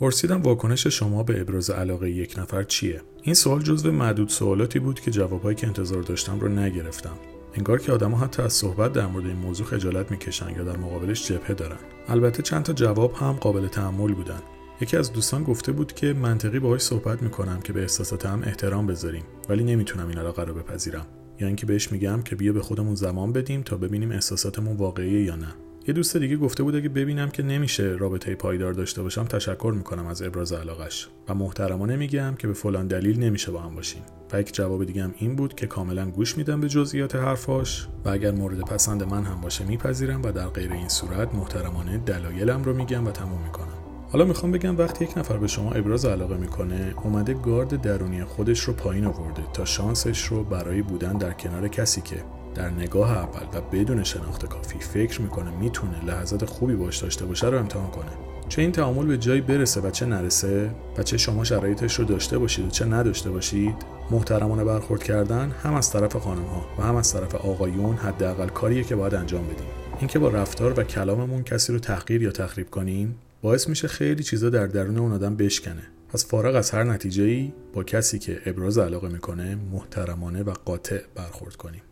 پرسیدم واکنش شما به ابراز علاقه یک نفر چیه؟ این سوال جزو معدود سوالاتی بود که جوابایی که انتظار داشتم رو نگرفتم. انگار که آدم‌ها حتی از صحبت در مورد این موضوع خجالت می‌کشن یا در مقابلش جبهه دارن. البته چند تا جواب هم قابل تأمل بودن. یکی از دوستان گفته بود که منطقی باهاش صحبت می‌کنم که به احساسات هم احترام بذاریم، ولی نمی‌تونم این علاقه رو بپذیرم. یا اینکه بهش میگم که بیا به خودمون زمان بدیم تا ببینیم احساساتمون واقعیه یا نه. یه دوست دیگه گفته بود اگه ببینم که نمیشه رابطه پایدار داشته باشم تشکر میکنم از ابراز علاقش و محترمانه میگم که به فلان دلیل نمیشه با هم باشیم. و یک جواب دیگه هم این بود که کاملا گوش میدم به جزئیات حرفاش و اگر مورد پسند من هم باشه میپذیرم و در غیر این صورت محترمانه دلایلم رو میگم و تموم میکنم. حالا میخوام بگم وقتی یک نفر به شما ابراز علاقه میکنه اومده گارد درونی خودش رو پایین آورده تا شانسش رو برای بودن در کنار کسی که در نگاه اول و بدون شناخت کافی فکر میکنه میتونه لحظات خوبی باش داشته باشه رو امتحان کنه. چه این تعامل به جایی برسه و چه نرسه و چه شما شرایطش رو داشته باشید و چه نداشته باشید، محترمانه برخورد کردن هم از طرف خانم‌ها و هم از طرف آقایون حداقل کاریه که باید انجام بدیم. اینکه با رفتار و کلاممون کسی رو تحقیر یا تخریب کنیم باعث میشه خیلی چیزا در درون اون آدم بشکنه. پس فارغ از هر نتیجه‌ای با کسی که ابراز علاقه میکنه محترمانه و قاطع برخورد کنیم.